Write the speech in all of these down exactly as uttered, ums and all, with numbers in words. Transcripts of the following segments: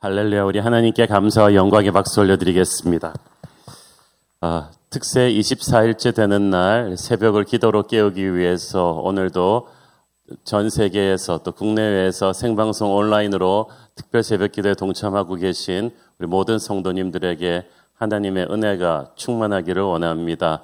할렐루야, 우리 하나님께 감사와 영광의 박수 올려드리겠습니다. 아, 특세 이십사 일째 되는 날 새벽을 기도로 깨우기 위해서 오늘도 전 세계에서 또 국내외에서 생방송 온라인으로 특별 새벽 기도에 동참하고 계신 우리 모든 성도님들에게 하나님의 은혜가 충만하기를 원합니다.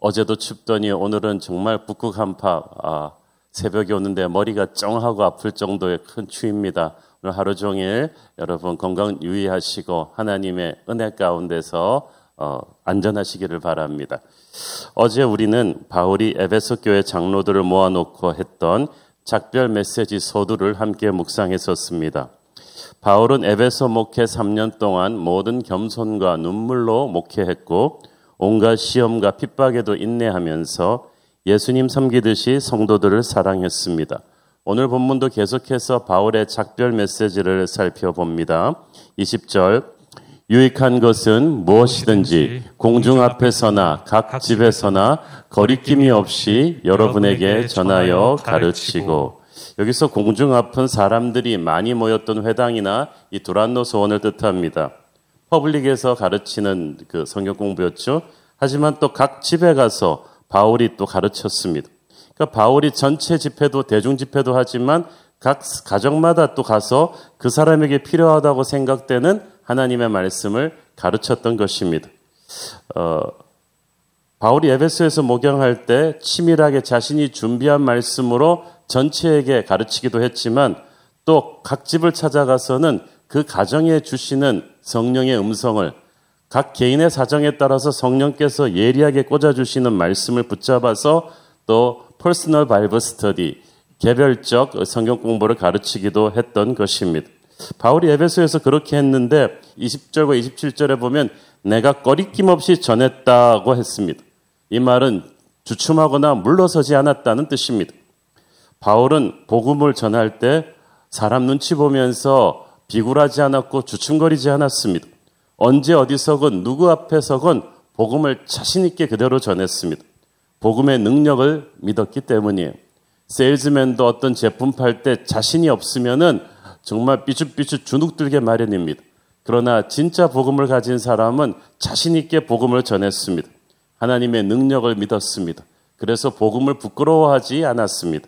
어제도 춥더니 오늘은 정말 북극 한파, 아, 새벽에 오는데 머리가 쩡하고 아플 정도의 큰 추위입니다. 오늘 하루 종일 여러분 건강 유의하시고 하나님의 은혜 가운데서 어, 안전하시기를 바랍니다. 어제 우리는 바울이 에베소 교회 장로들을 모아놓고 했던 작별 메시지 서두를 함께 묵상했었습니다. 바울은 에베소 목회 삼 년 동안 모든 겸손과 눈물로 목회했고 온갖 시험과 핍박에도 인내하면서 예수님 섬기듯이 성도들을 사랑했습니다. 오늘 본문도 계속해서 바울의 작별 메시지를 살펴봅니다. 이십 절, 유익한 것은 무엇이든지 공중 앞에서나 각 집에서나 거리낌이 없이 여러분에게 전하여 가르치고. 여기서 공중 앞은 사람들이 많이 모였던 회당이나 이 두란노 소원을 뜻합니다. 퍼블릭에서 가르치는 그 성경 공부였죠. 하지만 또 각 집에 가서 바울이 또 가르쳤습니다. 그러니까 바울이 전체 집회도 대중 집회도 하지만 각 가정마다 또 가서 그 사람에게 필요하다고 생각되는 하나님의 말씀을 가르쳤던 것입니다. 어, 바울이 에베소에서 목양할 때 치밀하게 자신이 준비한 말씀으로 전체에게 가르치기도 했지만 또 각 집을 찾아가서는 그 가정에 주시는 성령의 음성을 각 개인의 사정에 따라서 성령께서 예리하게 꽂아주시는 말씀을 붙잡아서 또 퍼스널 바이블 스터디, 개별적 성경 공부를 가르치기도 했던 것입니다. 바울이 에베소에서 그렇게 했는데 이십 절과 이십칠 절에 보면 내가 거리낌 없이 전했다고 했습니다. 이 말은 주춤하거나 물러서지 않았다는 뜻입니다. 바울은 복음을 전할 때 사람 눈치 보면서 비굴하지 않았고 주춤거리지 않았습니다. 언제 어디서건 누구 앞에서건 복음을 자신 있게 그대로 전했습니다. 복음의 능력을 믿었기 때문이에요. 세일즈맨도 어떤 제품 팔 때 자신이 없으면은 정말 삐죽삐죽 주눅들게 마련입니다. 그러나 진짜 복음을 가진 사람은 자신 있게 복음을 전했습니다. 하나님의 능력을 믿었습니다. 그래서 복음을 부끄러워하지 않았습니다.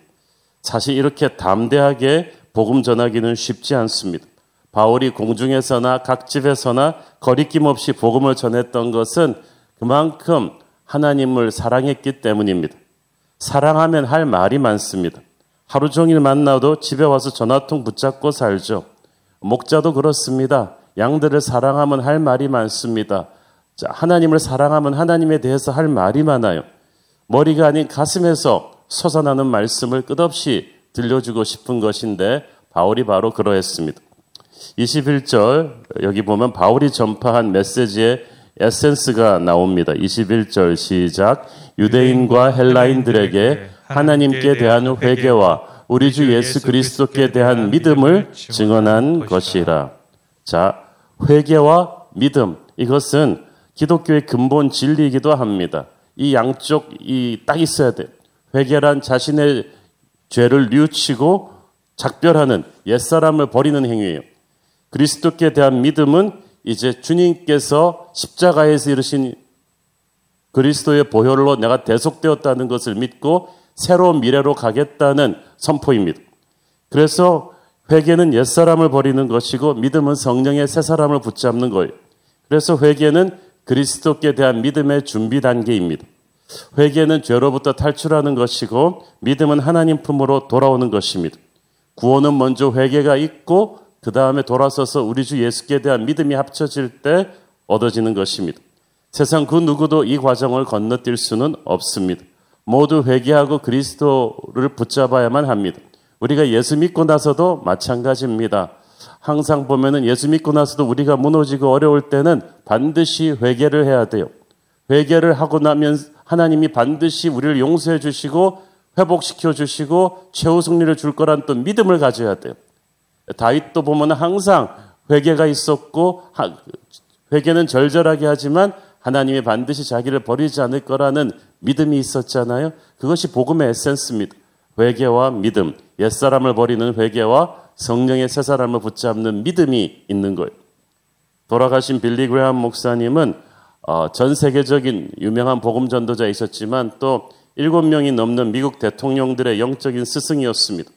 사실 이렇게 담대하게 복음 전하기는 쉽지 않습니다. 바울이 공중에서나 각 집에서나 거리낌 없이 복음을 전했던 것은 그만큼 하나님을 사랑했기 때문입니다. 사랑하면 할 말이 많습니다. 하루 종일 만나도 집에 와서 전화통 붙잡고 살죠. 목자도 그렇습니다. 양들을 사랑하면 할 말이 많습니다. 자, 하나님을 사랑하면 하나님에 대해서 할 말이 많아요. 머리가 아닌 가슴에서 솟아나는 말씀을 끝없이 들려주고 싶은 것인데 바울이 바로 그러했습니다. 이십일 절, 여기 보면 바울이 전파한 메시지의 에센스가 나옵니다. 이십일 절 시작. 유대인과 헬라인들에게 하나님께 대한 회개와 우리 주 예수 그리스도께 대한 믿음을 증언한 것이라. 자, 회개와 믿음, 이것은 기독교의 기본 진리이기도 합니다. 이 양쪽 이 딱 있어야 돼. 회개란 자신의 죄를 뉘우치고 작별하는, 옛사람을 버리는 행위예요. 그리스도께 대한 믿음은 이제 주님께서 십자가에서 이루신 그리스도의 보혈로 내가 대속되었다는 것을 믿고 새로운 미래로 가겠다는 선포입니다. 그래서 회개는 옛사람을 버리는 것이고 믿음은 성령의 새사람을 붙잡는 거예요. 그래서 회개는 그리스도께 대한 믿음의 준비 단계입니다. 회개는 죄로부터 탈출하는 것이고 믿음은 하나님 품으로 돌아오는 것입니다. 구원은 먼저 회개가 있고 그 다음에 돌아서서 우리 주 예수께 대한 믿음이 합쳐질 때 얻어지는 것입니다. 세상 그 누구도 이 과정을 건너뛸 수는 없습니다. 모두 회개하고 그리스도를 붙잡아야만 합니다. 우리가 예수 믿고 나서도 마찬가지입니다. 항상 보면은 예수 믿고 나서도 우리가 무너지고 어려울 때는 반드시 회개를 해야 돼요. 회개를 하고 나면 하나님이 반드시 우리를 용서해 주시고 회복시켜 주시고 최후 승리를 줄 거란 또 믿음을 가져야 돼요. 다윗도 보면 항상 회개가 있었고 회개는 절절하게 하지만 하나님이 반드시 자기를 버리지 않을 거라는 믿음이 있었잖아요. 그것이 복음의 에센스입니다. 회개와 믿음, 옛사람을 버리는 회개와 성령의 새 사람을 붙잡는 믿음이 있는 거예요. 돌아가신 빌리 그레이엄 목사님은 어, 전 세계적인 유명한 복음 전도자이셨지만 또 일곱 명이 넘는 미국 대통령들의 영적인 스승이었습니다.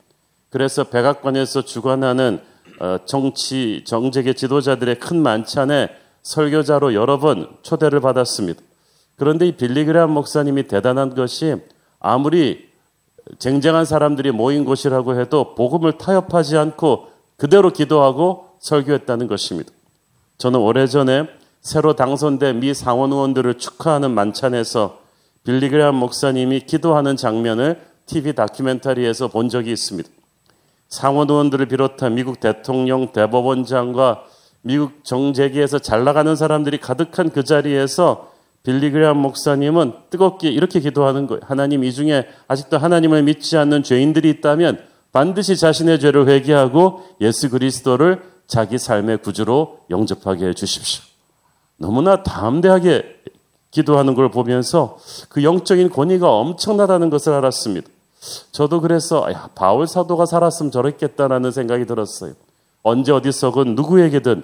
그래서 백악관에서 주관하는 어, 정치, 정재계 지도자들의 큰 만찬에 설교자로 여러 번 초대를 받았습니다. 그런데 이 빌리 그레이엄 목사님이 대단한 것이 아무리 쟁쟁한 사람들이 모인 곳이라고 해도 복음을 타협하지 않고 그대로 기도하고 설교했다는 것입니다. 저는 오래전에 새로 당선된 미 상원 의원들을 축하하는 만찬에서 빌리 그레이엄 목사님이 기도하는 장면을 티비 다큐멘터리에서 본 적이 있습니다. 상원 의원들을 비롯한 미국 대통령, 대법원장과 미국 정재계에서 잘 나가는 사람들이 가득한 그 자리에서 빌리 그레이엄 목사님은 뜨겁게 이렇게 기도하는 거예요. 하나님, 이 중에 아직도 하나님을 믿지 않는 죄인들이 있다면 반드시 자신의 죄를 회개하고 예수 그리스도를 자기 삶의 구주로 영접하게 해주십시오. 너무나 담대하게 기도하는 걸 보면서 그 영적인 권위가 엄청나다는 것을 알았습니다. 저도 그래서 야, 바울 사도가 살았으면 저랬겠다라는 생각이 들었어요. 언제 어디서건 누구에게든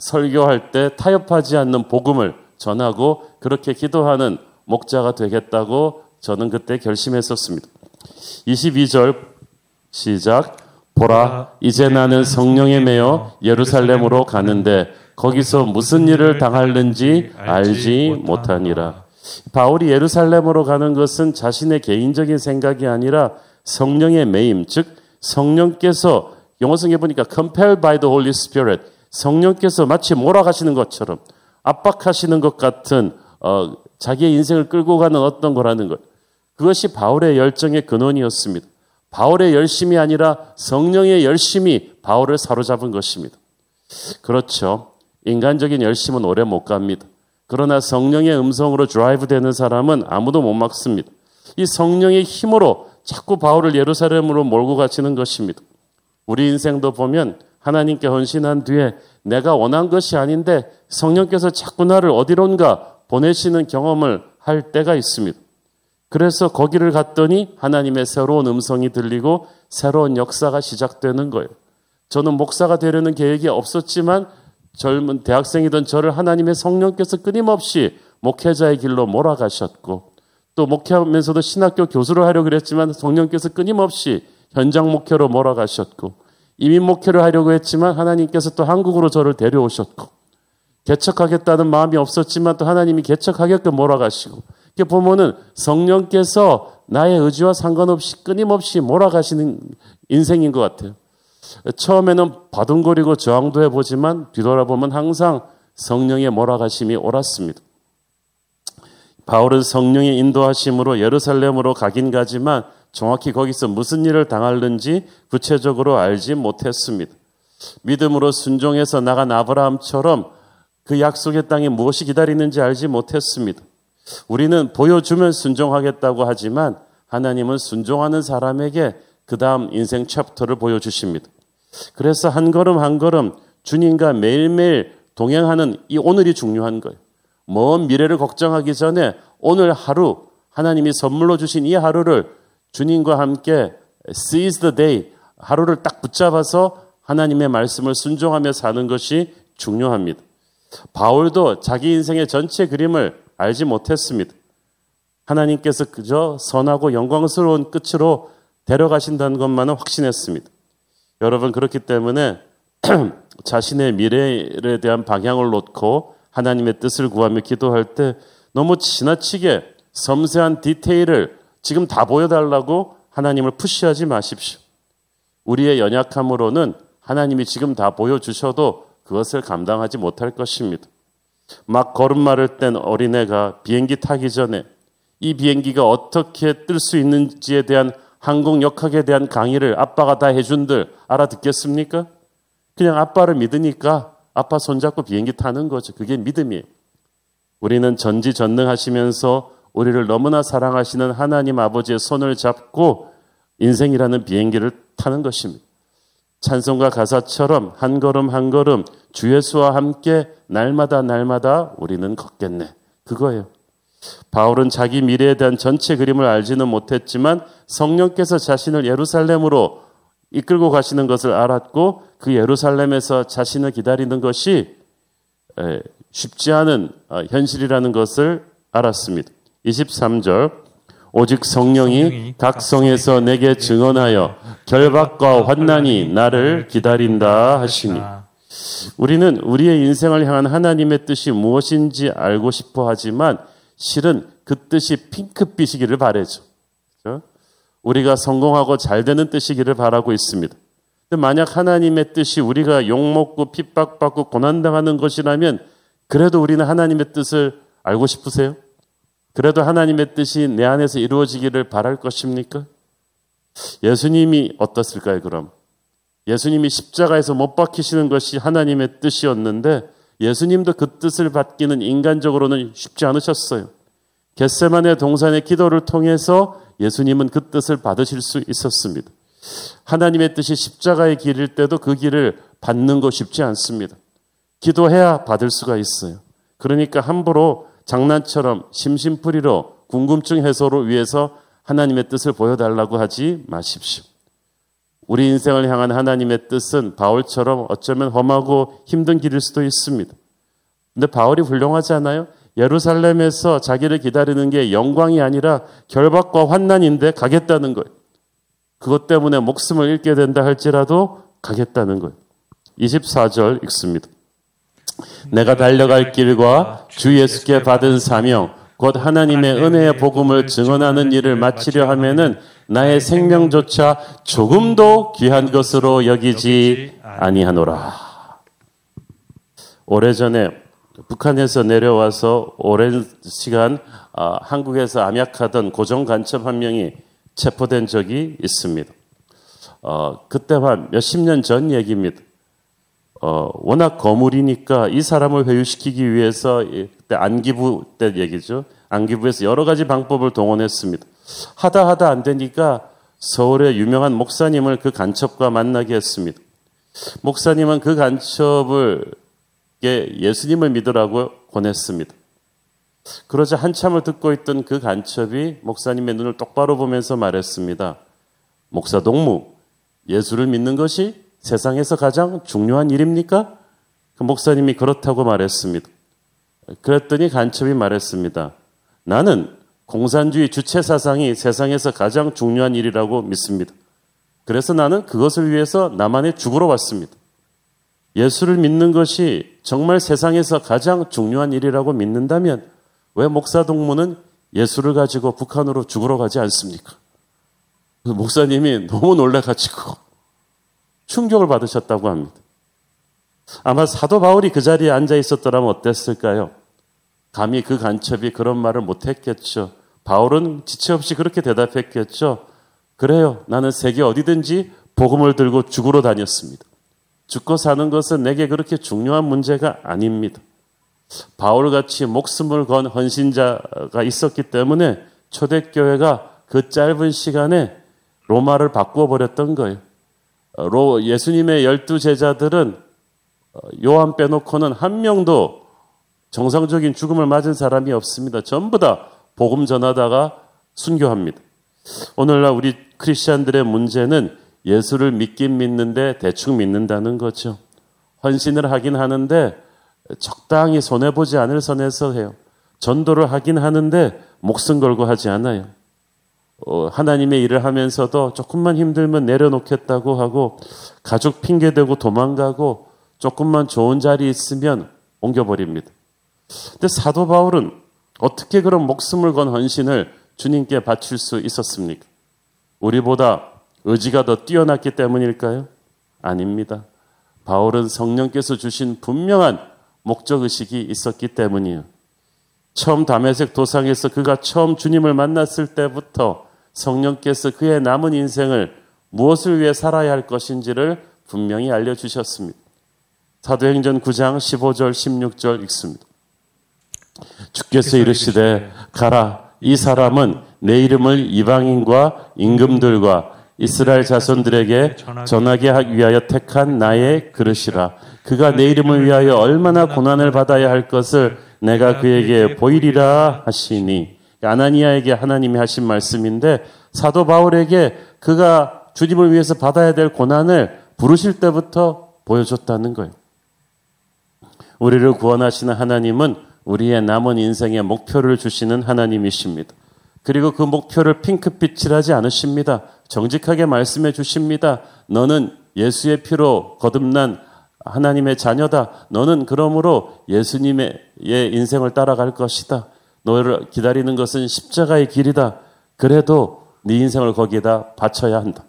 설교할 때 타협하지 않는 복음을 전하고 그렇게 기도하는 목자가 되겠다고 저는 그때 결심했었습니다. 이십이 절 시작. 보라, 이제 나는 성령에 매여 예루살렘으로 가는데 거기서 무슨 일을 당하는지 알지 못하니라. 바울이 예루살렘으로 가는 것은 자신의 개인적인 생각이 아니라 성령의 매임, 즉 성령께서 영어성에 보니까 Compelled by the Holy Spirit, 성령께서 마치 몰아가시는 것처럼 압박하시는 것 같은 어, 자기의 인생을 끌고 가는 어떤 거라는 것. 그것이 바울의 열정의 근원이었습니다. 바울의 열심이 아니라 성령의 열심이 바울을 사로잡은 것입니다. 그렇죠. 인간적인 열심은 오래 못 갑니다. 그러나 성령의 음성으로 드라이브 되는 사람은 아무도 못 막습니다. 이 성령의 힘으로 자꾸 바울을 예루살렘으로 몰고 가시는 것입니다. 우리 인생도 보면 하나님께 헌신한 뒤에 내가 원한 것이 아닌데 성령께서 자꾸 나를 어디론가 보내시는 경험을 할 때가 있습니다. 그래서 거기를 갔더니 하나님의 새로운 음성이 들리고 새로운 역사가 시작되는 거예요. 저는 목사가 되려는 계획이 없었지만 젊은 대학생이던 저를 하나님의 성령께서 끊임없이 목회자의 길로 몰아가셨고 또 목회하면서도 신학교 교수를 하려고 그랬지만 성령께서 끊임없이 현장 목회로 몰아가셨고 이민 목회를 하려고 했지만 하나님께서 또 한국으로 저를 데려오셨고 개척하겠다는 마음이 없었지만 또 하나님이 개척하게끔 몰아가시고 이렇게 보면은 성령께서 나의 의지와 상관없이 끊임없이 몰아가시는 인생인 것 같아요. 처음에는 바둥거리고 저항도 해보지만 뒤돌아보면 항상 성령의 몰아가심이 옳았습니다. 바울은 성령의 인도하심으로 예루살렘으로 가긴 가지만 정확히 거기서 무슨 일을 당하는지 구체적으로 알지 못했습니다. 믿음으로 순종해서 나간 아브라함처럼 그 약속의 땅에 무엇이 기다리는지 알지 못했습니다. 우리는 보여주면 순종하겠다고 하지만 하나님은 순종하는 사람에게 그 다음 인생 챕터를 보여주십니다. 그래서 한 걸음 한 걸음 주님과 매일매일 동행하는 이 오늘이 중요한 거예요. 먼 미래를 걱정하기 전에 오늘 하루 하나님이 선물로 주신 이 하루를 주님과 함께 seize the day, 하루를 딱 붙잡아서 하나님의 말씀을 순종하며 사는 것이 중요합니다. 바울도 자기 인생의 전체 그림을 알지 못했습니다. 하나님께서 그저 선하고 영광스러운 끝으로 데려가신다는 것만은 확신했습니다. 여러분, 그렇기 때문에 자신의 미래에 대한 방향을 놓고 하나님의 뜻을 구하며 기도할 때 너무 지나치게 섬세한 디테일을 지금 다 보여달라고 하나님을 푸시하지 마십시오. 우리의 연약함으로는 하나님이 지금 다 보여주셔도 그것을 감당하지 못할 것입니다. 막 걸음마를 뗀 어린애가 비행기 타기 전에 이 비행기가 어떻게 뜰 수 있는지에 대한 항공 역학에 대한 강의를 아빠가 다 해준들 알아듣겠습니까? 그냥 아빠를 믿으니까 아빠 손잡고 비행기 타는 거죠. 그게 믿음이에요. 우리는 전지전능하시면서 우리를 너무나 사랑하시는 하나님 아버지의 손을 잡고 인생이라는 비행기를 타는 것입니다. 찬송가 가사처럼 한 걸음 한 걸음 주 예수와 함께 날마다 날마다 우리는 걷겠네. 그거예요. 바울은 자기 미래에 대한 전체 그림을 알지는 못했지만 성령께서 자신을 예루살렘으로 이끌고 가시는 것을 알았고 그 예루살렘에서 자신을 기다리는 것이 쉽지 않은 현실이라는 것을 알았습니다. 이십삼 절, 오직 성령이 각 성에서 내게 증언하여 결박과 환난이 나를 기다린다 하시니, 우리는 우리의 인생을 향한 하나님의 뜻이 무엇인지 알고 싶어 하지만 실은 그 뜻이 핑크빛이기를 바라죠. 우리가 성공하고 잘 되는 뜻이기를 바라고 있습니다. 근데 만약 하나님의 뜻이 우리가 욕먹고 핍박받고 고난당하는 것이라면 그래도 우리는 하나님의 뜻을 알고 싶으세요? 그래도 하나님의 뜻이 내 안에서 이루어지기를 바랄 것입니까? 예수님이 어떻을까요, 그럼? 예수님이 십자가에서 못 박히시는 것이 하나님의 뜻이었는데 예수님도 그 뜻을 받기는 인간적으로는 쉽지 않으셨어요. 겟세마네 동산의 기도를 통해서 예수님은 그 뜻을 받으실 수 있었습니다. 하나님의 뜻이 십자가의 길일 때도 그 길을 받는 거 쉽지 않습니다. 기도해야 받을 수가 있어요. 그러니까 함부로 장난처럼 심심풀이로 궁금증 해소를 위해서 하나님의 뜻을 보여달라고 하지 마십시오. 우리 인생을 향한 하나님의 뜻은 바울처럼 어쩌면 험하고 힘든 길일 수도 있습니다. 근데 바울이 훌륭하지 않아요? 예루살렘에서 자기를 기다리는 게 영광이 아니라 결박과 환난인데 가겠다는 거예요. 그것 때문에 목숨을 잃게 된다 할지라도 가겠다는 거예요. 이십사 절 읽습니다. 내가 달려갈 길과 주 예수께 받은 사명 곧 하나님의 은혜의 복음을 증언하는 일을 마치려 하면은 나의 생명조차 조금도 귀한 것으로 여기지 아니하노라. 오래전에 북한에서 내려와서 오랜 시간 한국에서 암약하던 고정간첩 한 명이 체포된 적이 있습니다. 어, 그때만 몇십 년 전 얘기입니다. 어, 워낙 거물이니까 이 사람을 회유시키기 위해서 그때 안기부 때 얘기죠. 안기부에서 여러 가지 방법을 동원했습니다. 하다 하다 안 되니까 서울의 유명한 목사님을 그 간첩과 만나게 했습니다. 목사님은 그 간첩을 예수님을 믿으라고 권했습니다. 그러자 한참을 듣고 있던 그 간첩이 목사님의 눈을 똑바로 보면서 말했습니다. 목사 동무, 예수를 믿는 것이 세상에서 가장 중요한 일입니까? 그 목사님이 그렇다고 말했습니다. 그랬더니 간첩이 말했습니다. 나는 공산주의 주체 사상이 세상에서 가장 중요한 일이라고 믿습니다. 그래서 나는 그것을 위해서 나만의 죽으러 왔습니다. 예수를 믿는 것이 정말 세상에서 가장 중요한 일이라고 믿는다면 왜 목사 동무는 예수를 가지고 북한으로 죽으러 가지 않습니까? 목사님이 너무 놀라가지고 충격을 받으셨다고 합니다. 아마 사도 바울이 그 자리에 앉아 있었더라면 어땠을까요? 감히 그 간첩이 그런 말을 못했겠죠. 바울은 지체 없이 그렇게 대답했겠죠. 그래요. 나는 세계 어디든지 복음을 들고 죽으러 다녔습니다. 죽고 사는 것은 내게 그렇게 중요한 문제가 아닙니다. 바울같이 목숨을 건 헌신자가 있었기 때문에 초대교회가 그 짧은 시간에 로마를 바꾸어 버렸던 거예요. 로, 예수님의 열두 제자들은 요한 빼놓고는 한 명도 정상적인 죽음을 맞은 사람이 없습니다. 전부 다 복음 전하다가 순교합니다. 오늘날 우리 크리스천들의 문제는 예수를 믿긴 믿는데 대충 믿는다는 거죠. 헌신을 하긴 하는데 적당히 손해보지 않을 선에서 해요. 전도를 하긴 하는데 목숨 걸고 하지 않아요. 어, 하나님의 일을 하면서도 조금만 힘들면 내려놓겠다고 하고 가족 핑계대고 도망가고 조금만 좋은 자리 있으면 옮겨버립니다. 근데 사도 바울은 어떻게 그런 목숨을 건 헌신을 주님께 바칠 수 있었습니까? 우리보다 의지가 더 뛰어났기 때문일까요? 아닙니다. 바울은 성령께서 주신 분명한 목적의식이 있었기 때문이에요. 처음 다메섹 도상에서 그가 처음 주님을 만났을 때부터 성령께서 그의 남은 인생을 무엇을 위해 살아야 할 것인지를 분명히 알려주셨습니다. 사도행전 구 장 십오 절 십육 절 읽습니다. 주께서 이르시되 가라, 이 사람은 내 이름을 이방인과 임금들과 이스라엘 자손들에게 전하게 하기 위하여 택한 나의 그릇이라. 그가 내 이름을 위하여 얼마나 고난을 받아야 할 것을 내가 그에게 보이리라 하시니. 아나니아에게 하나님이 하신 말씀인데 사도 바울에게 그가 주님을 위해서 받아야 될 고난을 부르실 때부터 보여줬다는 거예요. 우리를 구원하시는 하나님은 우리의 남은 인생의 목표를 주시는 하나님이십니다. 그리고 그 목표를 핑크빛 칠하지 않으십니다. 정직하게 말씀해 주십니다. 너는 예수의 피로 거듭난 하나님의 자녀다. 너는 그러므로 예수님의 인생을 따라갈 것이다. 너를 기다리는 것은 십자가의 길이다. 그래도 네 인생을 거기에다 바쳐야 한다.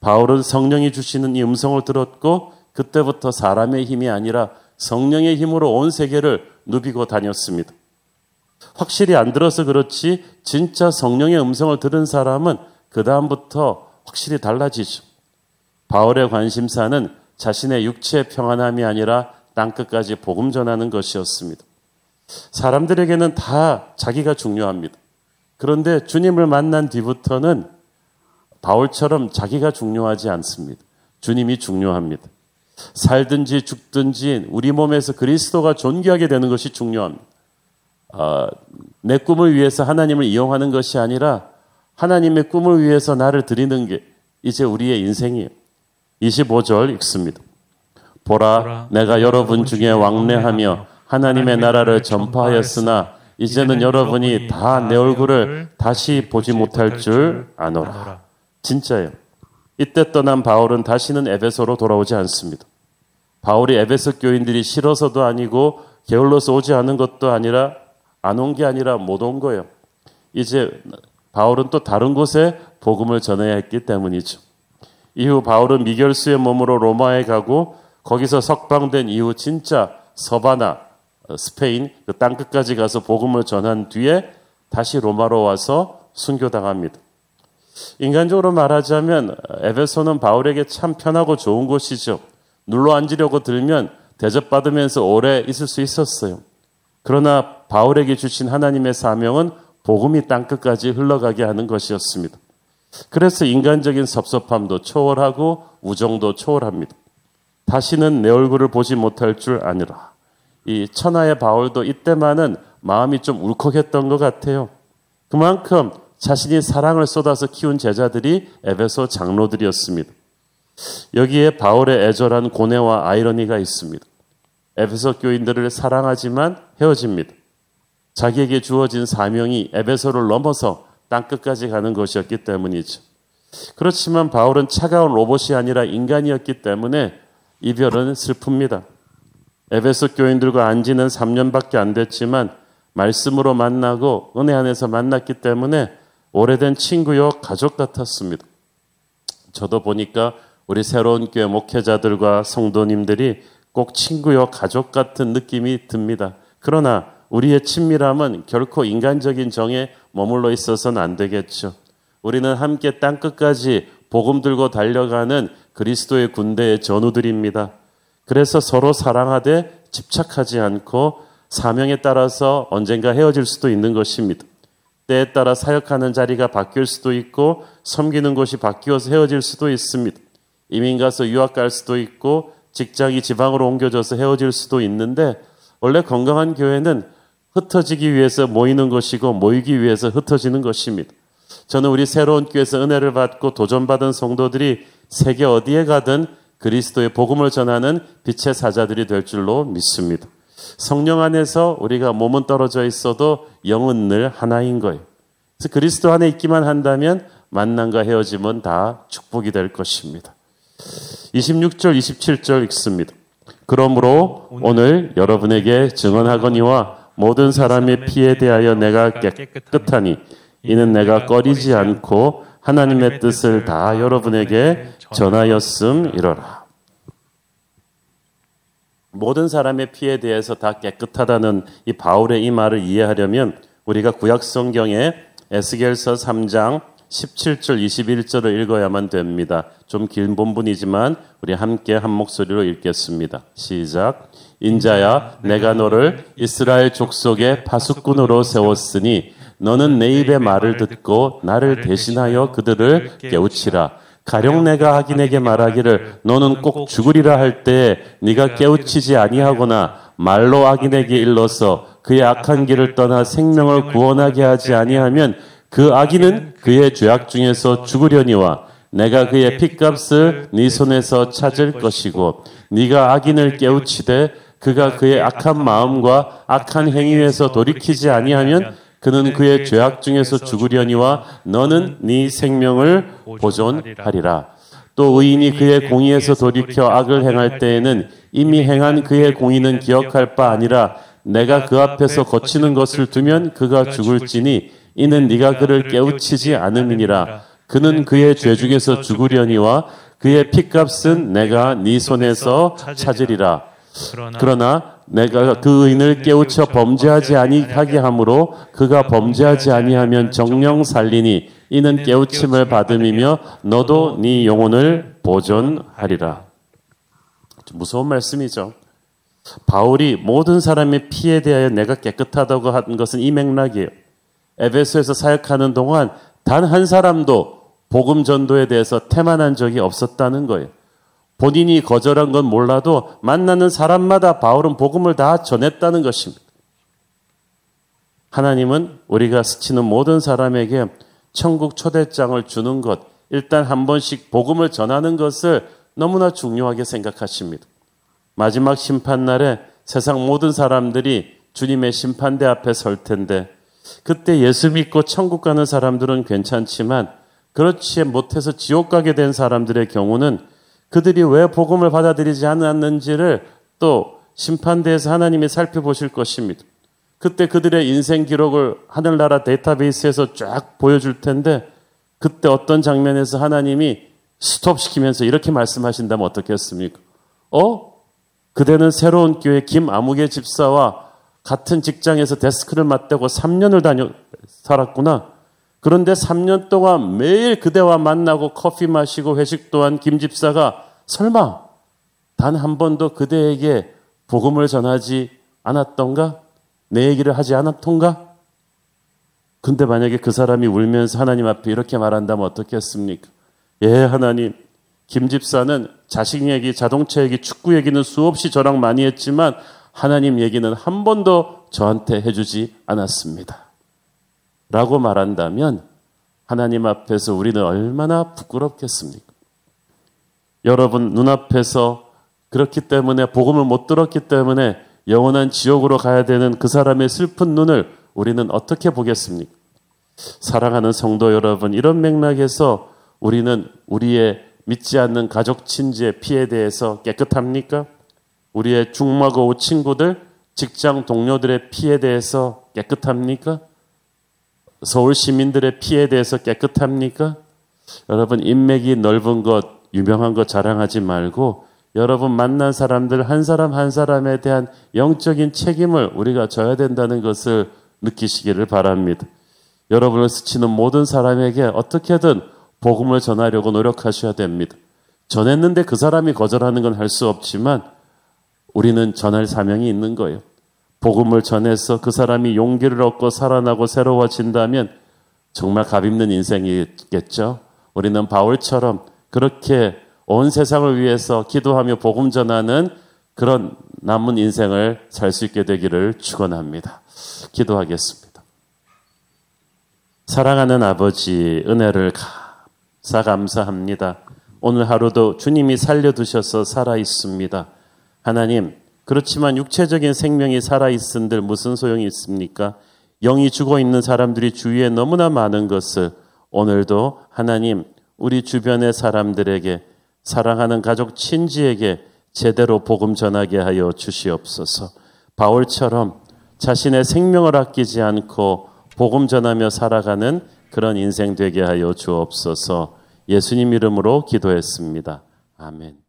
바울은 성령이 주시는 이 음성을 들었고 그때부터 사람의 힘이 아니라 성령의 힘으로 온 세계를 누비고 다녔습니다. 확실히 안 들어서 그렇지 진짜 성령의 음성을 들은 사람은 그 다음부터 확실히 달라지죠. 바울의 관심사는 자신의 육체의 평안함이 아니라 땅끝까지 복음 전하는 것이었습니다. 사람들에게는 다 자기가 중요합니다. 그런데 주님을 만난 뒤부터는 바울처럼 자기가 중요하지 않습니다. 주님이 중요합니다. 살든지 죽든지 우리 몸에서 그리스도가 존귀하게 되는 것이 중요합니다. 어, 내 꿈을 위해서 하나님을 이용하는 것이 아니라 하나님의 꿈을 위해서 나를 드리는 게 이제 우리의 인생이에요. 이십오 절 읽습니다. 보라, 보라 내가 여러분 중에 왕래하며 하나님의 나라를 전파하였으나 이제는 여러분이 다 내 얼굴을 다시 보지 못할 줄 아노라. 진짜예요. 이때 떠난 바울은 다시는 에베소로 돌아오지 않습니다. 바울이 에베소 교인들이 싫어서도 아니고 게을러서 오지 않은 것도 아니라 안 온 게 아니라 못 온 거예요. 이제 바울은 또 다른 곳에 복음을 전해야 했기 때문이죠. 이후 바울은 미결수의 몸으로 로마에 가고 거기서 석방된 이후 진짜 서바나 스페인 그 땅끝까지 가서 복음을 전한 뒤에 다시 로마로 와서 순교당합니다. 인간적으로 말하자면 에베소는 바울에게 참 편하고 좋은 곳이죠. 눌러 앉으려고 들면 대접받으면서 오래 있을 수 있었어요. 그러나 바울에게 주신 하나님의 사명은 복음이 땅끝까지 흘러가게 하는 것이었습니다. 그래서 인간적인 섭섭함도 초월하고 우정도 초월합니다. 다시는 내 얼굴을 보지 못할 줄 아니라. 이 천하의 바울도 이때만은 마음이 좀 울컥했던 것 같아요. 그만큼 자신이 사랑을 쏟아서 키운 제자들이 에베소 장로들이었습니다. 여기에 바울의 애절한 고뇌와 아이러니가 있습니다. 에베소 교인들을 사랑하지만 헤어집니다. 자기에게 주어진 사명이 에베소를 넘어서 땅끝까지 가는 것이었기 때문이죠. 그렇지만 바울은 차가운 로봇이 아니라 인간이었기 때문에 이별은 슬픕니다. 에베소 교인들과 안지는 삼 년밖에 안 됐지만 말씀으로 만나고 은혜 안에서 만났기 때문에 오래된 친구요 가족 같았습니다. 저도 보니까 우리 새로운 교회 목회자들과 성도님들이 꼭 친구요 가족 같은 느낌이 듭니다. 그러나 우리의 친밀함은 결코 인간적인 정에 머물러 있어서는 안 되겠죠. 우리는 함께 땅끝까지 복음 들고 달려가는 그리스도의 군대의 전우들입니다. 그래서 서로 사랑하되 집착하지 않고 사명에 따라서 언젠가 헤어질 수도 있는 것입니다. 때에 따라 사역하는 자리가 바뀔 수도 있고 섬기는 곳이 바뀌어서 헤어질 수도 있습니다. 이민 가서 유학 갈 수도 있고 직장이 지방으로 옮겨져서 헤어질 수도 있는데 원래 건강한 교회는 흩어지기 위해서 모이는 것이고 모이기 위해서 흩어지는 것입니다. 저는 우리 새로운 교회에서 은혜를 받고 도전받은 성도들이 세계 어디에 가든 그리스도의 복음을 전하는 빛의 사자들이 될 줄로 믿습니다. 성령 안에서 우리가 몸은 떨어져 있어도 영은 늘 하나인 거예요. 그래서 그리스도 안에 있기만 한다면 만남과 헤어짐은 다 축복이 될 것입니다. 이십육 절, 이십칠 절 읽습니다. 그러므로 오늘 여러분에게 증언하거니와 모든 사람의 피에 대하여 내가 깨끗하니 이는 내가 꺼리지 않고 하나님의 뜻을 다 여러분에게 전하였음 이러라. 모든 사람의 피에 대해서 다 깨끗하다는 이 바울의 이 말을 이해하려면 우리가 구약성경의 에스겔서 삼 장 십칠 절 이십일 절을 읽어야만 됩니다. 좀 긴 본문이지만 우리 함께 한 목소리로 읽겠습니다. 시작. 인자야 내가 너를 이스라엘 족속의 파수꾼으로 세웠으니 너는 내 입의 말을 듣고 나를 대신하여 그들을 깨우치라. 가령 내가 악인에게 말하기를 너는 꼭 죽으리라 할 때에 네가 깨우치지 아니하거나 말로 악인에게 일러서 그의 악한 길을 떠나 생명을 구원하게 하지 아니하면 그 악인은 그의 죄악 중에서 죽으려니와 내가 그의 핏값을 네 손에서 찾을 것이고 네가 악인을 깨우치되 그가 그의 악한 마음과 악한 행위에서 돌이키지 아니하면 그는 그의 죄악 중에서 죽으려니와 너는 네 생명을 보존하리라. 또 의인이 그의 공의에서 돌이켜 악을 행할 때에는 이미 행한 그의 공의는 기억할 바 아니라 내가 그 앞에서 거치는 것을 두면 그가 죽을지니 이는 네가 그를 깨우치지 않음이니라. 그는 그의 죄 중에서 죽으려니와 그의 핏값은 내가 네 손에서 찾으리라. 그러나 내가 그 의인을 깨우쳐 범죄하지 아니하게 함으로 그가 범죄하지 아니하면 정령 살리니 이는 깨우침을 받음이며 너도 네 영혼을 보존하리라. 무서운 말씀이죠. 바울이 모든 사람의 피에 대하여 내가 깨끗하다고 한 것은 이 맥락이에요. 에베소에서 사역하는 동안 단 한 사람도 복음 전도에 대해서 태만한 적이 없었다는 거예요. 본인이 거절한 건 몰라도 만나는 사람마다 바울은 복음을 다 전했다는 것입니다. 하나님은 우리가 스치는 모든 사람에게 천국 초대장을 주는 것, 일단 한 번씩 복음을 전하는 것을 너무나 중요하게 생각하십니다. 마지막 심판날에 세상 모든 사람들이 주님의 심판대 앞에 설 텐데 그때 예수 믿고 천국 가는 사람들은 괜찮지만 그렇지 못해서 지옥 가게 된 사람들의 경우는 그들이 왜 복음을 받아들이지 않았는지를 또 심판대에서 하나님이 살펴보실 것입니다. 그때 그들의 인생 기록을 하늘나라 데이터베이스에서 쫙 보여줄 텐데 그때 어떤 장면에서 하나님이 스톱시키면서 이렇게 말씀하신다면 어떻겠습니까? 어? 그대는 새로운 교회 김아무개 집사와 같은 직장에서 데스크를 맞대고 삼 년을 다녀 살았구나. 그런데 삼 년 동안 매일 그대와 만나고 커피 마시고 회식 또한 김 집사가 설마 단 한 번도 그대에게 복음을 전하지 않았던가? 내 얘기를 하지 않았던가? 근데 만약에 그 사람이 울면서 하나님 앞에 이렇게 말한다면 어떻겠습니까? 예, 하나님, 김 집사는 자식 얘기, 자동차 얘기, 축구 얘기는 수없이 저랑 많이 했지만 하나님 얘기는 한 번도 저한테 해주지 않았습니다. 라고 말한다면 하나님 앞에서 우리는 얼마나 부끄럽겠습니까? 여러분 눈앞에서 그렇기 때문에 복음을 못 들었기 때문에 영원한 지옥으로 가야 되는 그 사람의 슬픈 눈을 우리는 어떻게 보겠습니까? 사랑하는 성도 여러분, 이런 맥락에서 우리는 우리의 믿지 않는 가족 친지의 피에 대해서 깨끗합니까? 우리의 중마고우 친구들, 직장 동료들의 피에 대해서 깨끗합니까? 서울 시민들의 피에 대해서 깨끗합니까? 여러분, 인맥이 넓은 것, 유명한 것 자랑하지 말고 여러분 만난 사람들 한 사람 한 사람에 대한 영적인 책임을 우리가 져야 된다는 것을 느끼시기를 바랍니다. 여러분을 스치는 모든 사람에게 어떻게든 복음을 전하려고 노력하셔야 됩니다. 전했는데 그 사람이 거절하는 건 할 수 없지만 우리는 전할 사명이 있는 거예요. 복음을 전해서 그 사람이 용기를 얻고 살아나고 새로워진다면 정말 값있는 인생이겠죠. 우리는 바울처럼 그렇게 온 세상을 위해서 기도하며 복음 전하는 그런 남은 인생을 살 수 있게 되기를 축원합니다. 기도하겠습니다. 사랑하는 아버지, 은혜를 감사 감사합니다. 오늘 하루도 주님이 살려두셔서 살아있습니다. 하나님, 그렇지만 육체적인 생명이 살아있은들 무슨 소용이 있습니까? 영이 죽어있는 사람들이 주위에 너무나 많은 것을 오늘도 하나님 우리 주변의 사람들에게, 사랑하는 가족 친지에게 제대로 복음 전하게 하여 주시옵소서. 바울처럼 자신의 생명을 아끼지 않고 복음 전하며 살아가는 그런 인생 되게 하여 주옵소서. 예수님 이름으로 기도했습니다. 아멘.